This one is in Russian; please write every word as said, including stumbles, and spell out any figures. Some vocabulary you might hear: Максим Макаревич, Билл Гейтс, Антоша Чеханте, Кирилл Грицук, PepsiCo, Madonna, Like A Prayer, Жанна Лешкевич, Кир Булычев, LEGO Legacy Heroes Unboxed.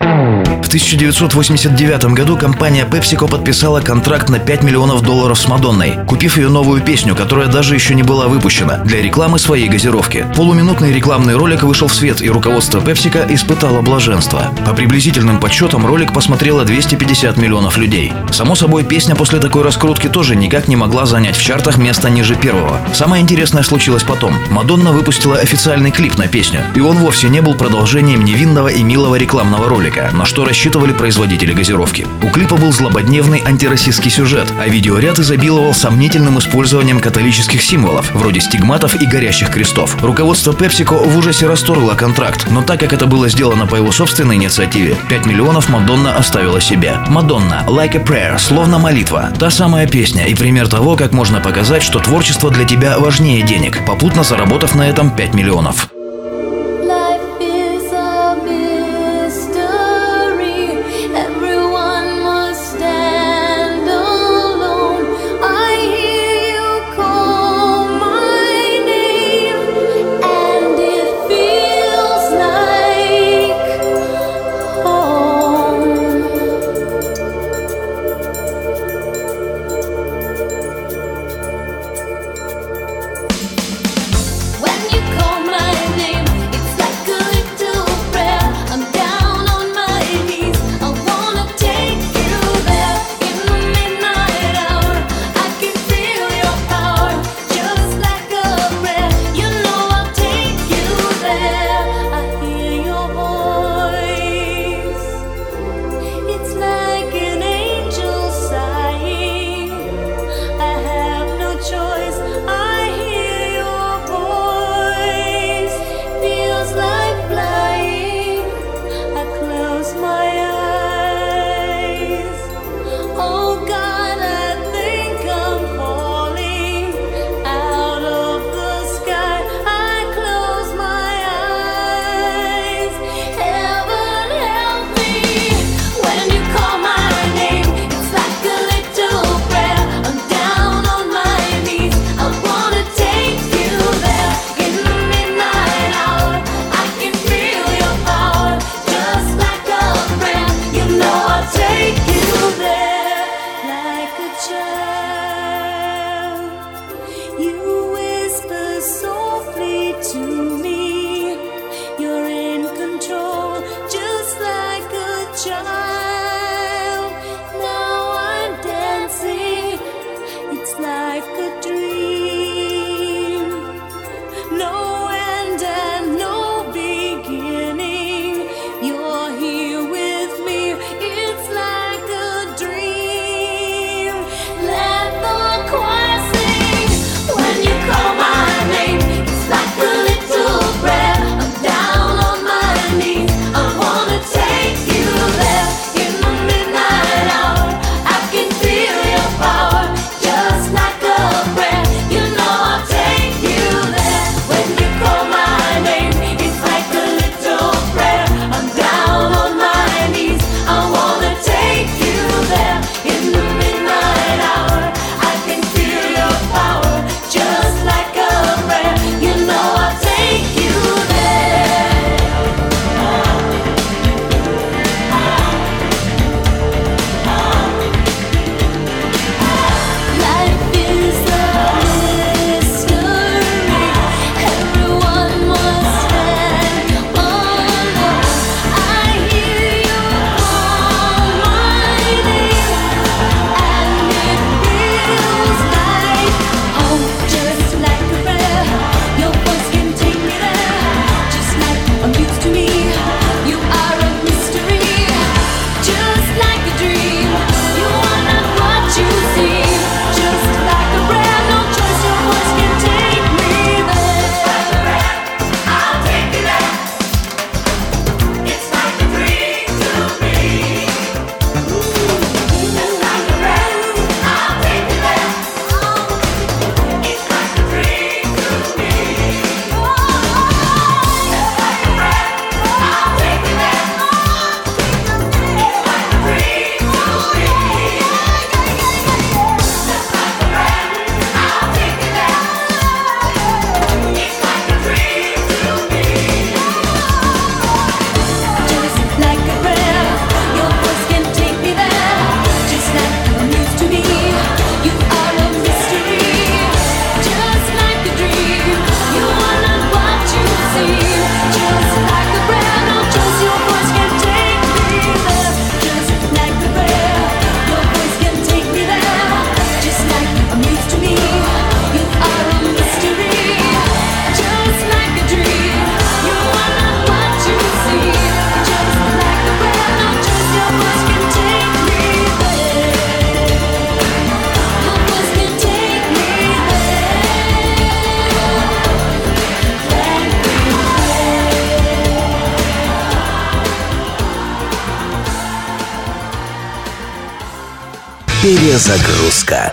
В тысяча девятьсот восемьдесят девятом году компания PepsiCo подписала контракт на пять миллионов долларов с Мадонной, купив ее новую песню, которая даже еще не была выпущена, для рекламы своей газировки. Полуминутный рекламный ролик вышел в свет, и руководство PepsiCo испытало блаженство. По приблизительным подсчетам, ролик посмотрело двести пятьдесят миллионов людей. Само собой, песня после такой раскрутки тоже никак не могла занять в чартах место ниже первого. Самое интересное случилось потом. Мадонна выпустила официальный клип на песню, и он вовсе не был продолжением невинного и милого рекламного ролика, на что рассчитывали производители газировки. У клипа был злободневный антироссийский сюжет, а видеоряд изобиловал сомнительным использованием католических символов, вроде стигматов и горящих крестов. Руководство PepsiCo в ужасе расторгло контракт, но так как это было сделано по его собственной инициативе, пять миллионов Мадонна оставила себе. Мадонна, Like a Prayer, словно молитва. Та самая песня и пример того, как можно показать, что творчество для тебя важнее денег, попутно заработав на этом пять миллионов. When you call my name. Перезагрузка.